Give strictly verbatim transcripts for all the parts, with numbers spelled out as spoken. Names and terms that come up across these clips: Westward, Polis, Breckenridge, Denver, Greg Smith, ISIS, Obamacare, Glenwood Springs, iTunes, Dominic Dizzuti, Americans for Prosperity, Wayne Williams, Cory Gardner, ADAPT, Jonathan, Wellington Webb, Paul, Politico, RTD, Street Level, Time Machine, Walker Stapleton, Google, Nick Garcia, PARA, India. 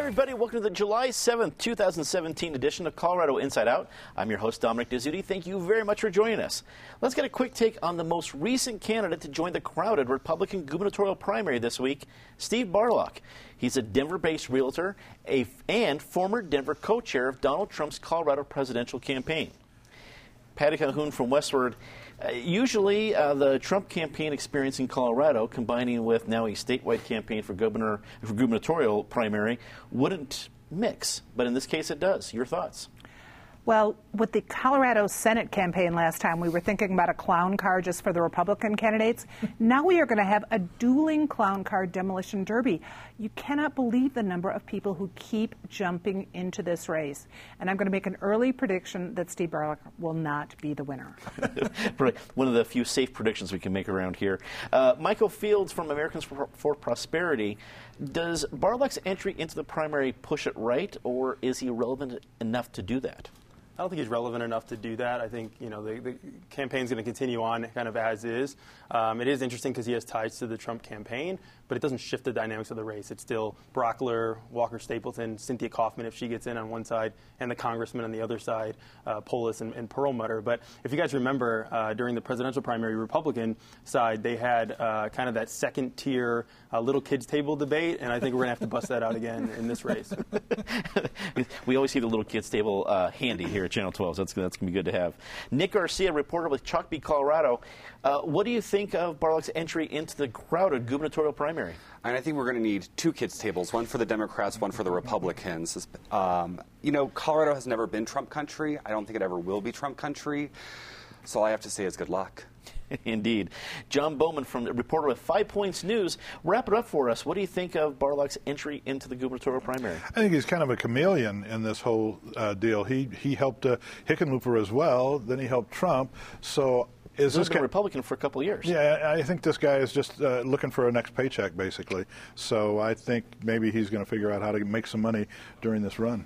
Everybody, welcome to the July seventh, two thousand seventeen edition of Colorado Inside Out. I'm your host, Dominic Dizzuti. Thank you very much for joining us. Let's get a quick take on the most recent candidate to join the crowded Republican gubernatorial primary this week, Steve Barlock. He's a Denver-based realtor a, and former Denver co-chair of Donald Trump's Colorado presidential campaign. Patty Calhoun from Westward. Uh, usually, uh, the Trump campaign experience in Colorado, combining with now a statewide campaign for governor for gubernatorial primary, wouldn't mix. But in this case, it does. Your thoughts? Well, with the Colorado Senate campaign last time, we were thinking about a clown car just for the Republican candidates. Now we are going to have a dueling clown car demolition derby. You cannot believe the number of people who keep jumping into this race. And I'm going to make an early prediction that Steve Barlock will not be the winner. One of the few safe predictions we can make around here. Uh, Michael Fields from Americans for, for Prosperity. Does Barlock's entry into the primary push it right, or is he relevant enough to do that? I don't think he's relevant enough to do that. I think, you know, the, the campaign's going to continue on kind of as is. Um, it is interesting because he has ties to the Trump campaign, but it doesn't shift the dynamics of the race. It's still Brockler, Walker Stapleton, Cynthia Kaufman if she gets in on one side, and the congressman on the other side, uh, Polis and, and Perlmutter. But if you guys remember, uh, during the presidential primary Republican side, they had uh, kind of that second tier uh, little kids table debate, and I think we're going to have to bust that out again in this race. We always see the little kids table uh, handy here. Channel twelve, so that's, that's going to be good to have. Nick Garcia, reporter with Chalkbeat Colorado. Uh, what do you think of Barlock's entry into the crowded gubernatorial primary? And I think we're going to need two kids' tables, one for the Democrats, one for the Republicans. Um, you know, Colorado has never been Trump country. I don't think it ever will be Trump country. So all I have to say is good luck. Indeed. John Bowman, from the reporter with Five Points News, wrap it up for us. What do you think of Barlock's entry into the gubernatorial primary? I think he's kind of a chameleon in this whole uh, deal. He he helped uh, Hickenlooper as well. Then he helped Trump. So is this guy a Republican for a couple of years? Yeah, I think this guy is just uh, looking for a next paycheck, basically. So I think maybe he's going to figure out how to make some money during this run.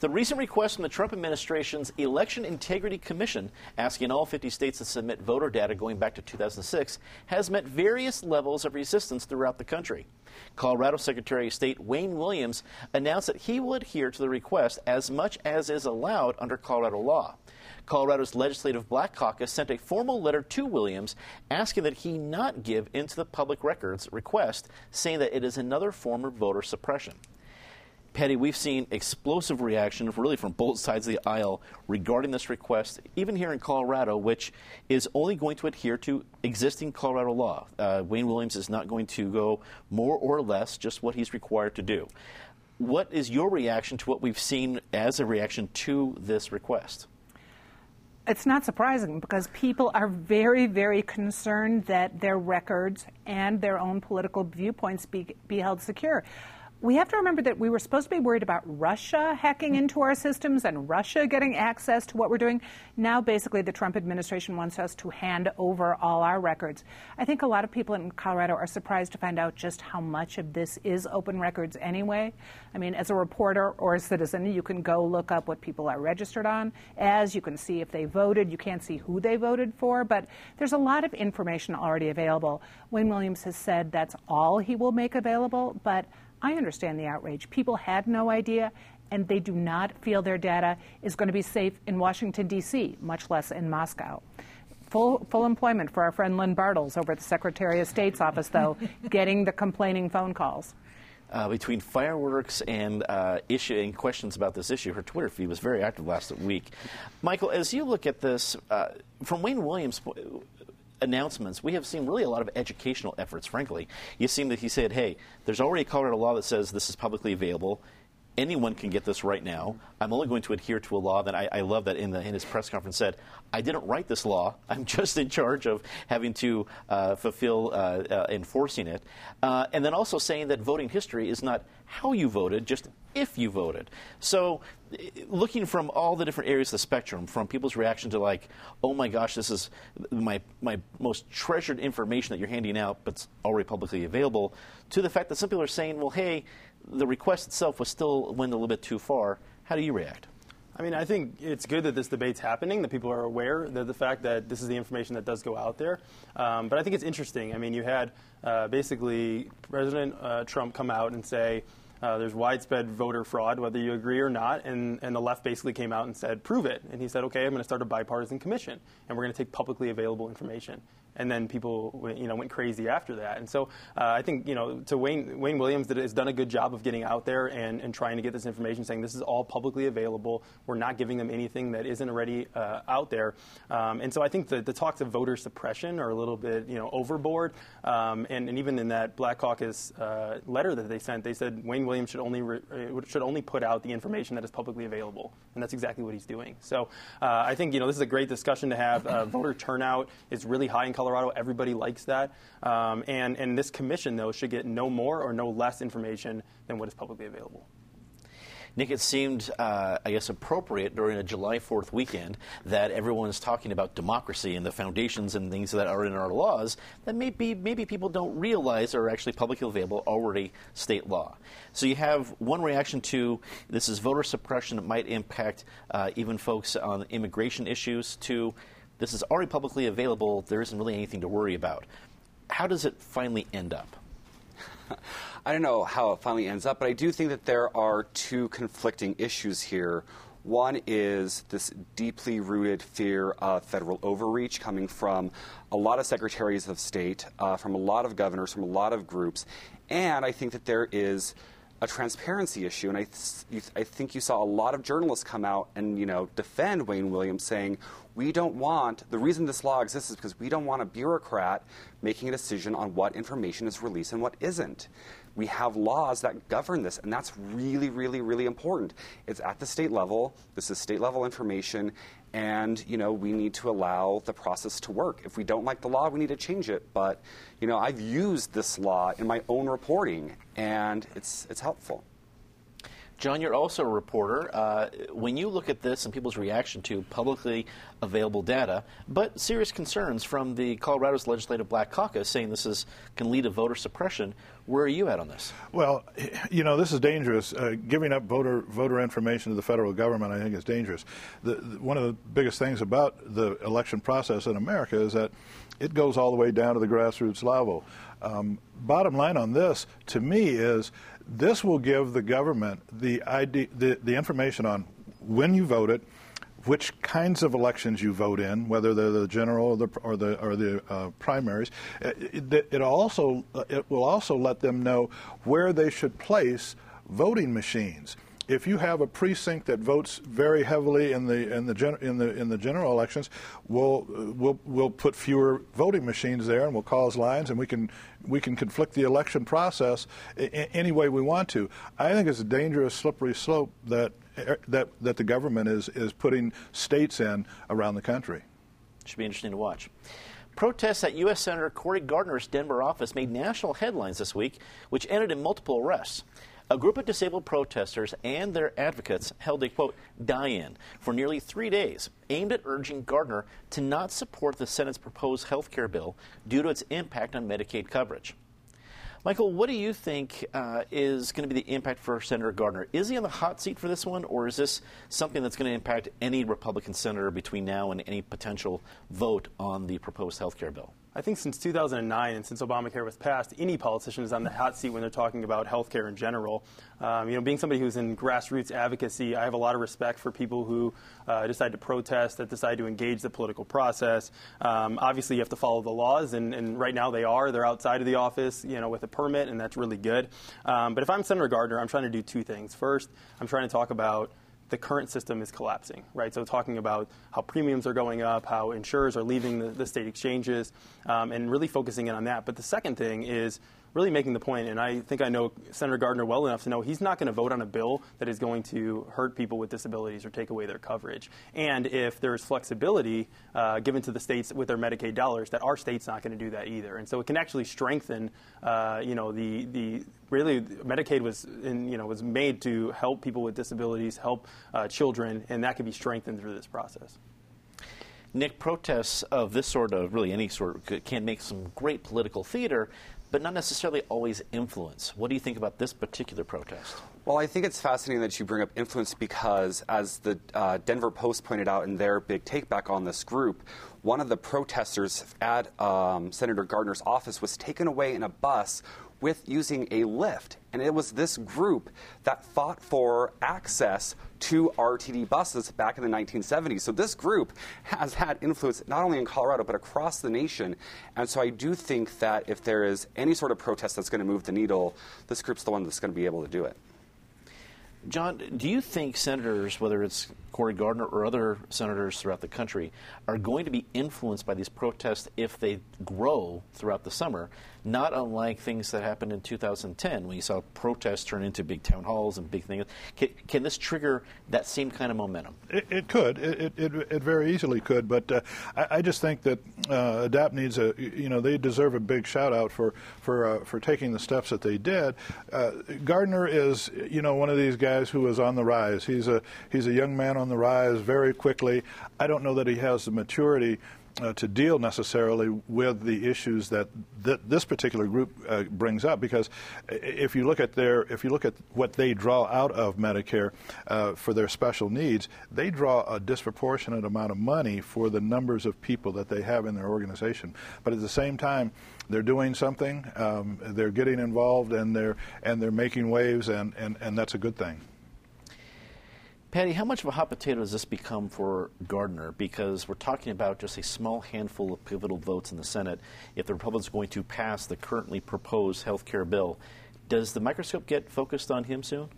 The recent request from the Trump administration's Election Integrity Commission asking all fifty states to submit voter data going back to two thousand six has met various levels of resistance throughout the country. Colorado Secretary of State Wayne Williams announced that he would adhere to the request as much as is allowed under Colorado law. Colorado's Legislative Black Caucus sent a formal letter to Williams asking that he not give in to the public records request, saying that it is another form of voter suppression. Patty, we've seen explosive reaction really from both sides of the aisle regarding this request, even here in Colorado, which is only going to adhere to existing Colorado law. Uh, Wayne Williams is not going to go more or less, just what he's required to do. What is your reaction to what we've seen as a reaction to this request? It's not surprising because people are very, very concerned that their records and their own political viewpoints be, be held secure. We have to remember that we were supposed to be worried about Russia hacking into our systems and Russia getting access to what we're doing. Now, basically, the Trump administration wants us to hand over all our records. I think a lot of people in Colorado are surprised to find out just how much of this is open records anyway. I mean, as a reporter or a citizen, you can go look up what people are registered on as. You can see if they voted. You can't see who they voted for. But there's a lot of information already available. Wayne Williams has said that's all he will make available, but I understand the outrage. People had no idea, and they do not feel their data is going to be safe in Washington, D C, much less in Moscow. Full, full employment for our friend Lynn Bartles over at the Secretary of State's office, though, getting the complaining phone calls. Uh, between fireworks and uh, issue and questions about this issue, her Twitter feed was very active last week. Michael, as you look at this, uh, from Wayne Williams' announcements, we have seen really a lot of educational efforts, frankly. You seem that he said, hey, there's already a Colorado law that says this is publicly available. anyone can get this right now. I'm only going to adhere to a law that I, I love that in, the, in his press conference said, I didn't write this law. I'm just in charge of having to uh, fulfill uh, uh, enforcing it. Uh, and then also saying that voting history is not how you voted, just if you voted. So looking from all the different areas of the spectrum, from people's reaction to like, oh my gosh, this is my my most treasured information that you're handing out, but it's already publicly available, to the fact that some people are saying, well, hey, the request itself was still went a little bit too far. How do you react? I mean, I think it's good that this debate's happening, that people are aware of the fact that this is the information that does go out there. Um, but I think it's interesting. I mean, you had uh, basically President uh, Trump come out and say, Uh, there's widespread voter fraud, whether you agree or not, and, and the left basically came out and said, prove it. And he said, okay, I'm going to start a bipartisan commission, and we're going to take publicly available information. And then people went, you know, went crazy after that. And so uh, I think, you know, to Wayne, Wayne Williams has done a good job of getting out there and, and trying to get this information, saying this is all publicly available. We're not giving them anything that isn't already uh, out there. Um, and so I think the, the talks of voter suppression are a little bit, you know, overboard. Um, and, and even in that Black Caucus uh, letter that they sent, they said Wayne Williams should only re should only put out the information that is publicly available. And that's exactly what he's doing. So uh, I think, you know, this is a great discussion to have. Uh, voter turnout is really high in Colorado. Colorado, everybody likes that. Um, and, and this commission, though, should get no more or no less information than what is publicly available. Nick, it seemed, uh, I guess, appropriate during a July fourth weekend that everyone is talking about democracy and the foundations and things that are in our laws that maybe, maybe people don't realize are actually publicly available, already state law. So you have one reaction to this is voter suppression that might impact uh, even folks on immigration issues to this is already publicly available. There isn't really anything to worry about. How does it finally end up? I don't know how it finally ends up, but I do think that there are two conflicting issues here. One is this deeply rooted fear of federal overreach coming from a lot of secretaries of state, uh, from a lot of governors, from a lot of groups. And I think that there is a transparency issue, and I, th I think you saw a lot of journalists come out and, you know, defend Wayne Williams, saying we don't want, the reason this law exists is because we don't want a bureaucrat making a decision on what information is released and what isn't. We have laws that govern this, and that's really, really, really important. It's at the state level. This is state level information, and, you know, we need to allow the process to work. If we don't like the law, we need to change it. But, you know, I've used this law in my own reporting, and it's it's helpful. John, you're also a reporter. Uh, when you look at this and people's reaction to publicly available data, but serious concerns from the Colorado's Legislative Black Caucus saying this is can lead to voter suppression, where are you at on this? Well, you know, this is dangerous. Uh, giving up voter voter information to the federal government, I think, is dangerous. The, the, one of the biggest things about the election process in America is that it goes all the way down to the grassroots level. Um, bottom line on this, to me, is this will give the government the, I D, the, the information on when you voted, which kinds of elections you vote in, whether they're the general or the, or the, or the uh, primaries. It, it, it, also, it will also let them know where they should place voting machines. If you have a precinct that votes very heavily in the in the gen, in the in the general elections, we'll we'll we'll put fewer voting machines there, and we'll cause lines, and we can we can conflict the election process any way we want to. I think it's a dangerous, slippery slope that that that the government is is putting states in around the country. Should be interesting to watch. Protests at U S Senator Cory Gardner's Denver office made national headlines this week, which ended in multiple arrests. A group of disabled protesters and their advocates held a, quote, die-in for nearly three days aimed at urging Gardner to not support the Senate's proposed health care bill due to its impact on Medicaid coverage. Michael, what do you think uh, is going to be the impact for Senator Gardner? Is he on the hot seat for this one, or is this something that's going to impact any Republican senator between now and any potential vote on the proposed health care bill? I think since two thousand nine and since Obamacare was passed, any politician is on the hot seat when they're talking about health care in general. Um, you know, being somebody who's in grassroots advocacy, I have a lot of respect for people who uh, decide to protest, that decide to engage the political process. Um, obviously, you have to follow the laws, and, and right now they are. They're outside of the office, you know, with a permit, and that's really good. Um, but if I'm Senator Gardner, I'm trying to do two things. First, I'm trying to talk about the current system is collapsing, right? So talking about how premiums are going up, how insurers are leaving the, the state exchanges, um, and really focusing in on that. But the second thing is really making the point, and I think I know Senator Gardner well enough to know he's not going to vote on a bill that is going to hurt people with disabilities or take away their coverage. And if there's flexibility uh, given to the states with their Medicaid dollars, that our state's not going to do that either. And so it can actually strengthen, uh, you know, the the really Medicaid was, in, you know, was made to help people with disabilities, help uh, children, and that can be strengthened through this process. Nick, protests of this sort of, really any sort, can make some great political theater, but not necessarily always influence. What do you think about this particular protest? Well, I think it's fascinating that you bring up influence because, as the uh, Denver Post pointed out in their big takeback on this group, one of the protesters at um, Senator Gardner's office was taken away in a bus with using a lift. And it was this group that fought for access to R T D buses back in the nineteen seventies. So this group has had influence not only in Colorado, but across the nation. And so I do think that if there is any sort of protest that's going to move the needle, this group's the one that's going to be able to do it. John, do you think senators, whether it's Cory Gardner or other senators throughout the country, are going to be influenced by these protests if they grow throughout the summer, not unlike things that happened in two thousand ten when you saw protests turn into big town halls and big things? Can, can this trigger that same kind of momentum? It, it could. It, it, it very easily could. But uh, I, I just think that uh, ADAPT needs a, you know, they deserve a big shout out for, for, uh, for taking the steps that they did. Uh, Gardner is, you know, one of these guys who is on the rise. He's a he's a young man on the rise very quickly. I don't know that he has the maturity uh, to deal necessarily with the issues that th this particular group uh, brings up, because if you look at their if you look at what they draw out of Medicare uh, for their special needs, they draw a disproportionate amount of money for the numbers of people that they have in their organization. But at the same time, they're doing something, um, they're getting involved, and they're and they're making waves, and, and, and that's a good thing. Patty, how much of a hot potato has this become for Gardner? Because we're talking about just a small handful of pivotal votes in the Senate. If the Republicans are going to pass the currently proposed health care bill, does the microscope get focused on him soon?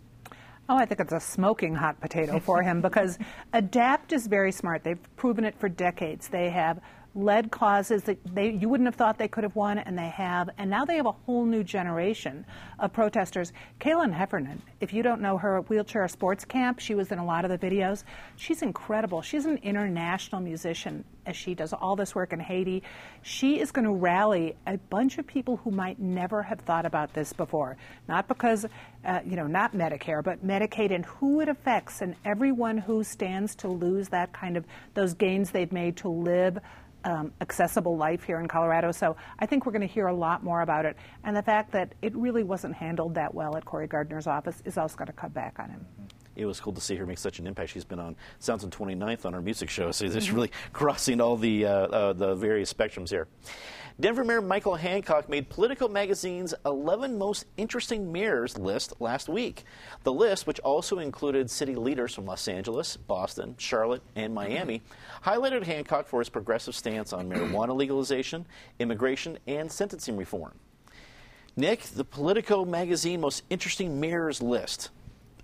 Oh, I think it's a smoking hot potato for him because ADAPT is very smart. They've proven it for decades. They have led causes that they, you wouldn't have thought they could have won, and they have. And now they have a whole new generation of protesters. Kaylin Heffernan, if you don't know her, at Wheelchair Sports Camp, she was in a lot of the videos. She's incredible. She's an international musician, as she does all this work in Haiti. She is going to rally a bunch of people who might never have thought about this before. Not because, uh, you know, not Medicare, but Medicaid and who it affects, and everyone who stands to lose that kind of, those gains they've made to live Um, accessible life here in Colorado. So I think we're going to hear a lot more about it. And the fact that it really wasn't handled that well at Cory Gardner's office is also going to come back on him. It was cool to see her make such an impact. She's been on Sounds on twenty-ninth on her music show, so it's really crossing all the, uh, uh, the various spectrums here. Denver Mayor Michael Hancock made Politico magazine's eleven most interesting mayors list last week. The list, which also included city leaders from Los Angeles, Boston, Charlotte, and Miami, highlighted Hancock for his progressive stance on marijuana legalization, immigration, and sentencing reform. Nick, the Politico magazine most interesting mayors list,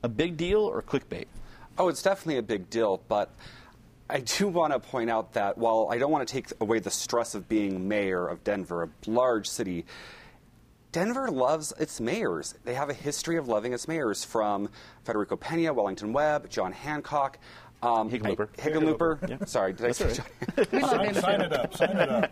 a big deal or clickbait? Oh, it's definitely a big deal, but I do want to point out that while I don't want to take away the stress of being mayor of Denver, a large city, Denver loves its mayors. They have a history of loving its mayors, from Federico Pena, Wellington Webb, John Hancock. Um, Hickenlooper. I, Hickenlooper. Yeah. Sorry, did That's I say right. John? sign, sign it up. Sign it up.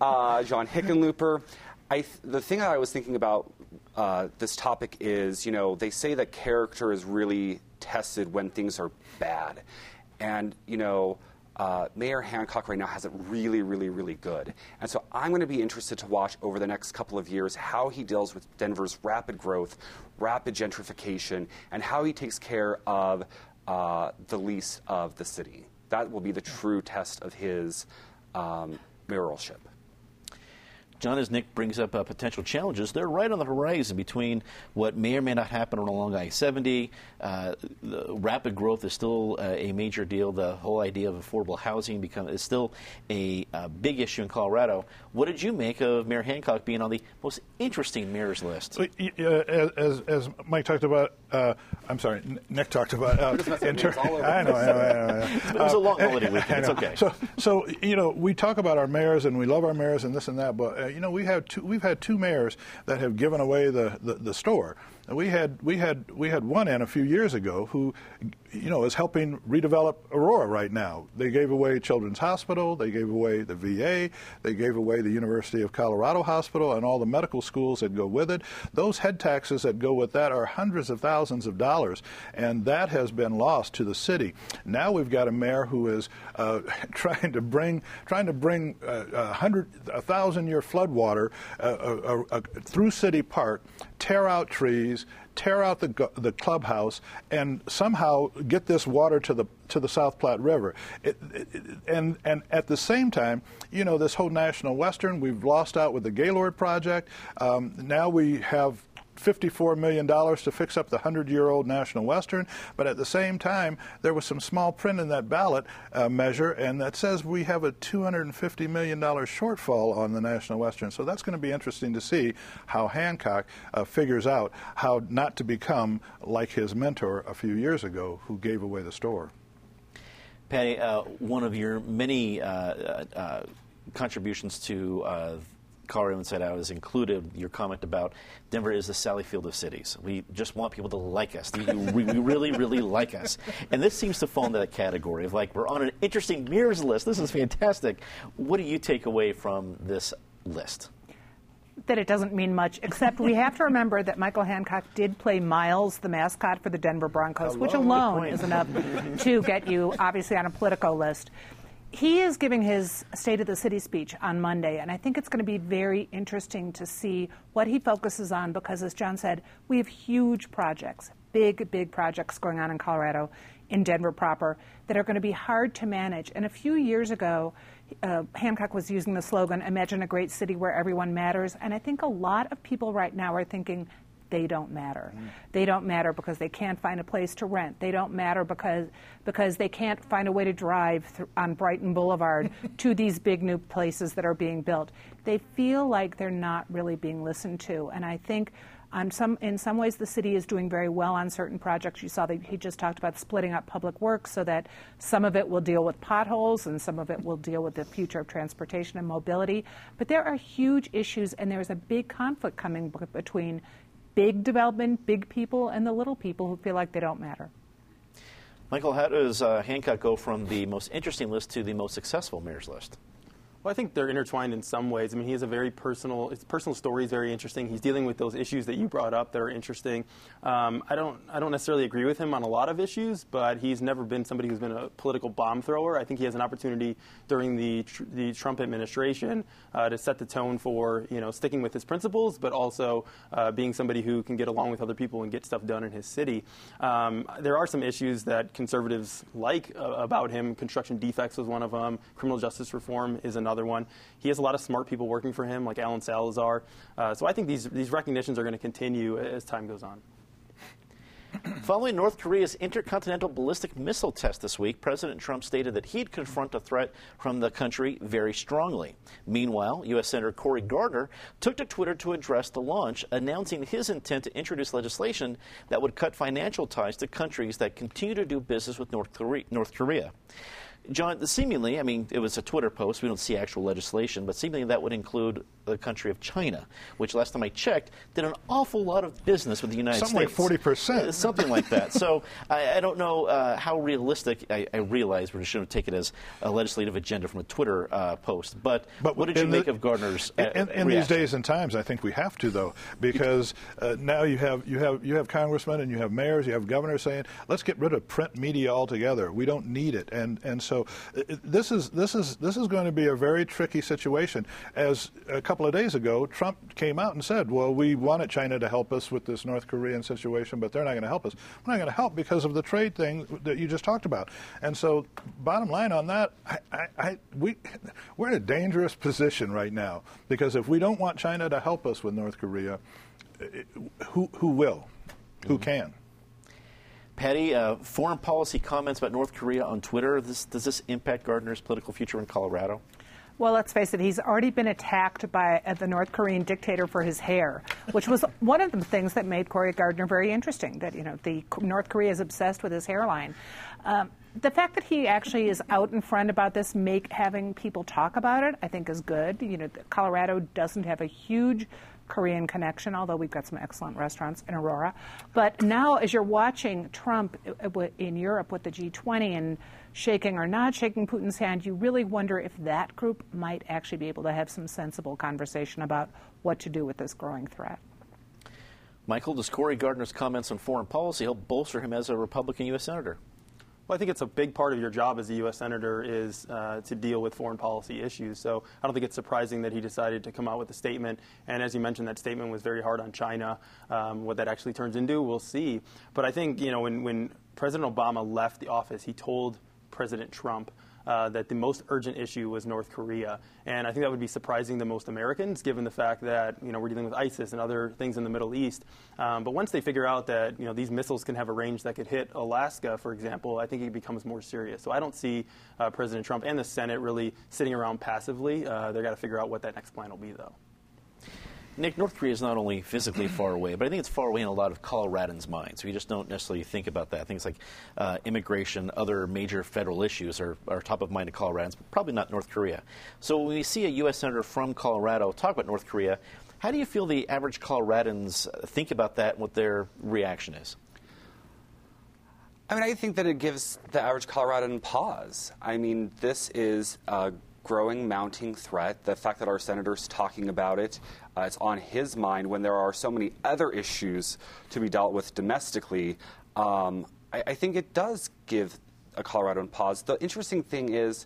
uh, John Hickenlooper. I th the thing that I was thinking about uh, this topic is, you know, they say that character is really tested when things are bad. And, you know, uh, Mayor Hancock right now has it really, really, really good. And so I'm going to be interested to watch over the next couple of years how he deals with Denver's rapid growth, rapid gentrification, and how he takes care of uh, the least of the city. That will be the true test of his um, mayoralship. John, as Nick brings up uh, potential challenges, they're right on the horizon between what may or may not happen along I seventy. Uh, the rapid growth is still uh, a major deal. The whole idea of affordable housing become, is still a uh, big issue in Colorado. What did you make of Mayor Hancock being on the most interesting mayor's list? Uh, as, as Mike talked about, uh, I'm sorry, Nick talked about. Uh, I know, I know, I know. It was uh, a long holiday weekend. It's okay. So, so, you know, we talk about our mayors and we love our mayors and this and that, but. Uh, you know, we have two, we've had two mayors that have given away the, the, the store. We had we had we had one in a few years ago who, you know, is helping redevelop Aurora right now. They gave away Children's Hospital, they gave away the V A, they gave away the University of Colorado Hospital and all the medical schools that go with it. Those head taxes that go with that are hundreds of thousands of dollars, and that has been lost to the city. Now we've got a mayor who is uh, trying to bring trying to bring uh, a hundred a thousand year floodwater uh, uh, uh, through City Park, tear out trees, tear out the the clubhouse, and somehow get this water to the to the South Platte River. It, it, and and at the same time, you know, this whole National Western, we've lost out with the Gaylord project. Um, now we have fifty-four million dollars to fix up the hundred-year-old National Western, but at the same time, there was some small print in that ballot uh, measure, and that says we have a two hundred fifty million dollars shortfall on the National Western. So that's going to be interesting to see how Hancock uh, figures out how not to become like his mentor a few years ago who gave away the store. Patty, uh, one of your many uh, uh, contributions to uh, Colorado Inside Out has included your comment about Denver is the Sally Field of cities. We just want people to like us. We, we really, really like us. And this seems to fall into that category of, like, we're on an interesting mirrors list. This is fantastic. What do you take away from this list? That it doesn't mean much, except we have to remember that Michael Hancock did play Miles, the mascot for the Denver Broncos, Hello, which alone is enough to get you, obviously, on a Politico list. He is giving his State of the City speech on Monday, and I think it's going to be very interesting to see what he focuses on because, as John said, we have huge projects, big, big projects going on in Colorado, in Denver proper, that are going to be hard to manage. And a few years ago, uh, Hancock was using the slogan, "Imagine a great city where everyone matters," and I think a lot of people right now are thinking, they don't matter. They don't matter because they can't find a place to rent. They don't matter because because they can't find a way to drive th on Brighton Boulevard to these big new places that are being built. They feel like they're not really being listened to. And I think on some, in some ways the city is doing very well on certain projects. You saw that he just talked about splitting up public works so that some of it will deal with potholes and some of it will deal with the future of transportation and mobility. But there are huge issues, and there's a big conflict coming b between big development, big people, and the little people who feel like they don't matter. Michael, how does uh, Hancock go from the most interesting list to the most successful mayor's list? Well, I think they're intertwined in some ways. I mean, he has a very personal, his personal story is very interesting. He's dealing with those issues that you brought up that are interesting. Um, I don't, I don't necessarily agree with him on a lot of issues, but he's never been somebody who's been a political bomb thrower. I think he has an opportunity during the tr the Trump administration uh, to set the tone for, you know, sticking with his principles, but also uh, being somebody who can get along with other people and get stuff done in his city. Um, there are some issues that conservatives like uh, about him. Construction defects was one of them. Criminal justice reform is another. Another one. He has a lot of smart people working for him, like Alan Salazar. Uh, so I think these, these recognitions are going to continue as time goes on. Following North Korea's intercontinental ballistic missile test this week, President Trump stated that he'd confront a threat from the country very strongly. Meanwhile, U S Senator Cory Gardner took to Twitter to address the launch, announcing his intent to introduce legislation that would cut financial ties to countries that continue to do business with North Korea. North Korea. John, seemingly, I mean, it was a Twitter post. We don't see actual legislation, but seemingly that would include the country of China, which last time I checked did an awful lot of business with the United States. Something like forty percent. Something like that. So I, I don't know uh, how realistic. I, I realize we shouldn't take it as a legislative agenda from a Twitter uh, post. But, but what did you the, make of Gardner's uh, in, in these days and times? I think we have to, though, because uh, now you have you have you have congressmen and you have mayors, you have governors saying, let's get rid of print media altogether. We don't need it, and and so. So this is this is this is going to be a very tricky situation. As a couple of days ago, Trump came out and said, "Well, we wanted China to help us with this North Korean situation, but they're not going to help us. We're not going to help because of the trade thing that you just talked about." And so, bottom line on that, I, I, I, we we're in a dangerous position right now because if we don't want China to help us with North Korea, it, who who will, who can? Patty, uh, foreign policy comments about North Korea on Twitter. This, does this impact Gardner's political future in Colorado? Well, let's face it, he's already been attacked by uh, the North Korean dictator for his hair, which was one of the things that made Cory Gardner very interesting, that, you know, the North Korea is obsessed with his hairline. Um, the fact that he actually is out in front about this, make having people talk about it, I think is good. You know, Colorado doesn't have a huge Korean connection, although we've got some excellent restaurants in Aurora. But now, as you're watching Trump in Europe with the G twenty and shaking or not shaking Putin's hand, you really wonder if that group might actually be able to have some sensible conversation about what to do with this growing threat. Michael, does Cory Gardner's comments on foreign policy help bolster him as a Republican U S Senator? Well, I think it's a big part of your job as a U S Senator is uh, to deal with foreign policy issues. So I don't think it's surprising that he decided to come out with a statement. And as you mentioned, that statement was very hard on China. Um, what that actually turns into, we'll see. But I think, you know, when, when President Obama left the office, he told President Trump Uh, that the most urgent issue was North Korea. And I think that would be surprising to most Americans, given the fact that, you know, we're dealing with ISIS and other things in the Middle East. Um, but once they figure out that, you know, these missiles can have a range that could hit Alaska, for example, I think it becomes more serious. So I don't see uh, President Trump and the Senate really sitting around passively. Uh, they've got to figure out what that next plan will be, though. Nick, North Korea is not only physically far away, but I think it's far away in a lot of Coloradans' minds. We just don't necessarily think about that. Things like uh, immigration, other major federal issues are, are top of mind to Coloradans, but probably not North Korea. So when we see a U S Senator from Colorado talk about North Korea, how do you feel the average Coloradans think about that and what their reaction is? I mean, I think that it gives the average Coloradan pause. I mean, this is a growing, mounting threat. The fact that our senator's talking about it, uh, it's on his mind when there are so many other issues to be dealt with domestically, um, I, I think it does give a Coloradan pause. The interesting thing is,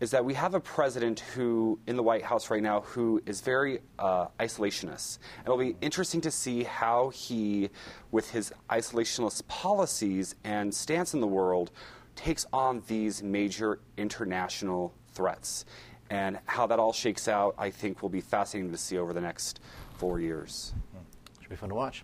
is that we have a president who, in the White House right now, who is very uh, isolationist. And it'll be interesting to see how he, with his isolationist policies and stance in the world, takes on these major international threats. And how that all shakes out, I think, will be fascinating to see over the next four years. Should be fun to watch.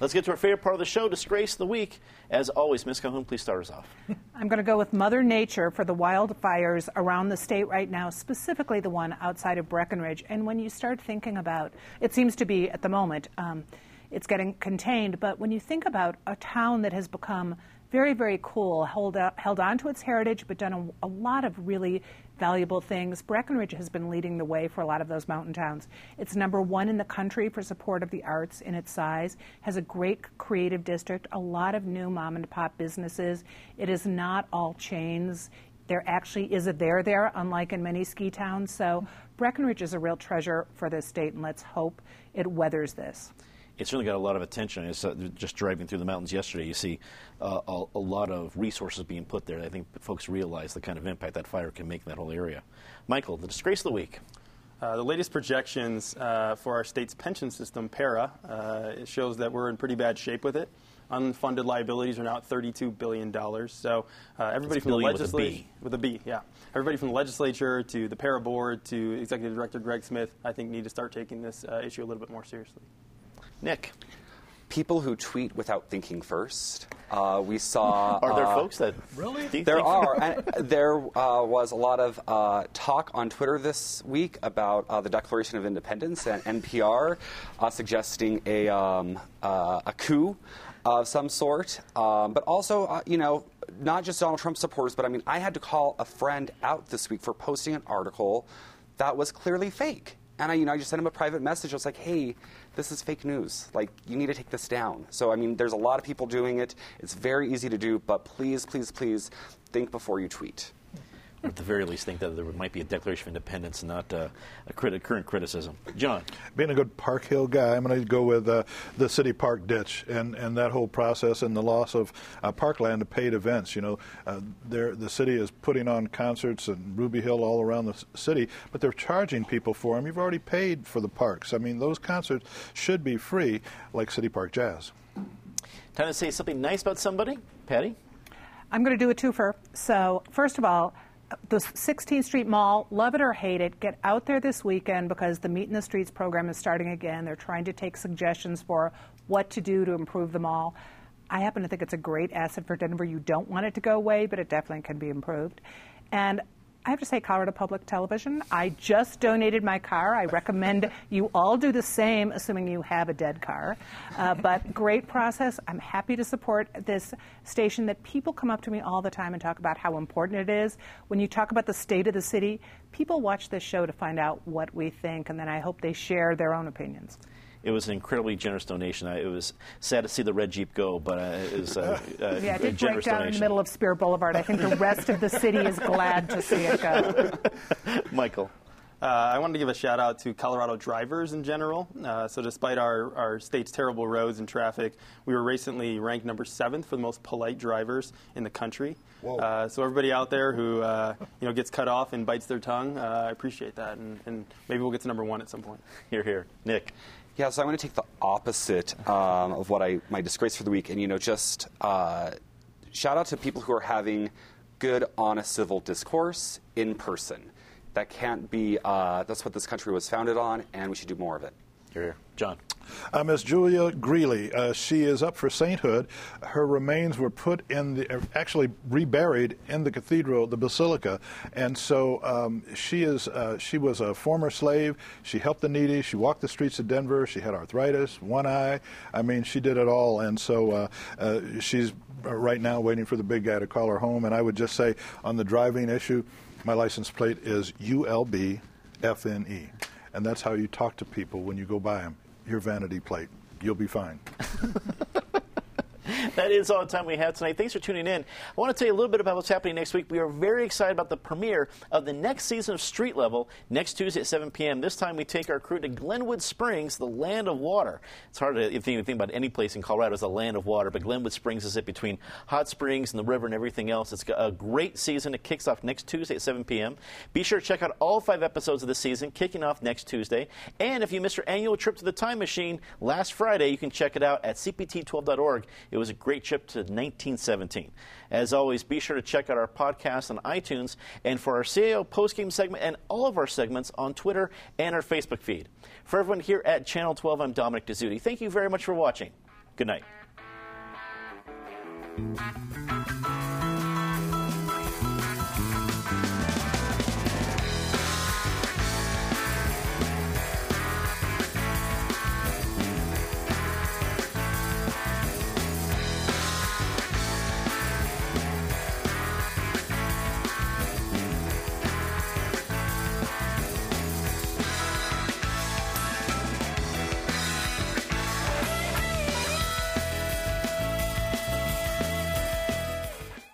Let's get to our favorite part of the show, Disgrace of the Week. As always, Miz Calhoun, please start us off. I'm going to go with Mother Nature for the wildfires around the state right now, specifically the one outside of Breckenridge. And when you start thinking about, it seems to be at the moment, um, it's getting contained. But when you think about a town that has become very, very cool, held, out, held on to its heritage, but done a, a lot of really valuable things. Breckenridge has been leading the way for a lot of those mountain towns. It's number one in the country for support of the arts in its size, has a great creative district, a lot of new mom and pop businesses. It is not all chains. There actually is a there there, unlike in many ski towns. So Breckenridge is a real treasure for this state, and let's hope it weathers this. It's really got a lot of attention. It's, uh, just driving through the mountains yesterday, you see uh, a, a lot of resources being put there. I think folks realize the kind of impact that fire can make in that whole area. Michael, the disgrace of the week. Uh, the latest projections uh, for our state's pension system, PARA, uh, it shows that we're in pretty bad shape with it. Unfunded liabilities are now at thirty-two billion dollars. So uh, everybody from the legislature, with a B, yeah, everybody from the legislature to the PARA board to Executive Director Greg Smith, I think, need to start taking this uh, issue a little bit more seriously. Nick. People who tweet without thinking first. Uh, we saw... Are there uh, folks that... Really? There are. And there uh, was a lot of uh, talk on Twitter this week about uh, the Declaration of Independence and N P R uh, suggesting a, um, uh, a coup of some sort. Um, but also, uh, you know, not just Donald Trump supporters, but I mean, I had to call a friend out this week for posting an article that was clearly fake. And I, you know, I just sent him a private message. I was like, hey, this is fake news. Like, you need to take this down. So, I mean, there's a lot of people doing it. It's very easy to do. But please, please, please think before you tweet. Or at the very least, think that there might be a Declaration of Independence and not uh, a crit current criticism. John. Being a good Park Hill guy, I'm going to go with uh, the city park ditch and, and that whole process and the loss of uh, parkland to paid events. You know, uh, the city is putting on concerts and Ruby Hill all around the city, but they're charging people for them. You've already paid for the parks. I mean, those concerts should be free, like City Park Jazz. Time to say something nice about somebody. Patty? I'm going to do a twofer. So, first of all, the sixteenth Street Mall, love it or hate it, get out there this weekend because the Meet in the Streets program is starting again. They're trying to take suggestions for what to do to improve the mall. I happen to think it's a great asset for Denver. You don't want it to go away, but it definitely can be improved. And I have to say, Colorado Public Television, I just donated my car. I recommend you all do the same, assuming you have a dead car. Uh, but great process. I'm happy to support this station that people come up to me all the time and talk about how important it is. When you talk about the state of the city, people watch this show to find out what we think, and then I hope they share their own opinions. It was an incredibly generous donation. I, it was sad to see the red Jeep go, but uh, it was uh, uh, yeah, it did break down donation. In the middle of Spirit Boulevard. I think the rest of the city is glad to see it go. Michael. Uh, I wanted to give a shout out to Colorado drivers in general. Uh, so despite our, our state's terrible roads and traffic, we were recently ranked number seventh for the most polite drivers in the country. Uh, so everybody out there who uh, you know gets cut off and bites their tongue, uh, I appreciate that. And, and maybe we'll get to number one at some point. Here, here. Nick. Yeah, so I'm going to take the opposite um, of what I my disgrace for the week, and you know, just uh, shout out to people who are having good, honest civil discourse in person. That can't be. Uh, that's what this country was founded on, and we should do more of it. Here, John. Uh, Miss Julia Greeley. Uh, she is up for sainthood. Her remains were put in the, actually reburied in the cathedral, the basilica, and so um, she is. Uh, she was a former slave. She helped the needy. She walked the streets of Denver. She had arthritis, one eye. I mean, she did it all, and so uh, uh, she's right now waiting for the big guy to call her home. And I would just say on the driving issue, my license plate is U L B F N E, and that's how you talk to people when you go by them. Your vanity plate. You'll be fine. That is all the time we have tonight. Thanks for tuning in. I want to tell you a little bit about what's happening next week. We are very excited about the premiere of the next season of Street Level next Tuesday at seven p m This time we take our crew to Glenwood Springs, the land of water. It's hard to think about any place in Colorado as a land of water, but Glenwood Springs is it between hot springs and the river and everything else. It's a great season. It kicks off next Tuesday at seven p m Be sure to check out all five episodes of the season, kicking off next Tuesday. And if you missed your annual trip to the Time Machine last Friday, you can check it out at C P T twelve dot org. It was a great trip to nineteen seventeen. As always, be sure to check out our podcast on iTunes and for our C A O postgame segment and all of our segments on Twitter and our Facebook feed. For everyone here at Channel twelve, I'm Dominic Dizzuti. Thank you very much for watching. Good night.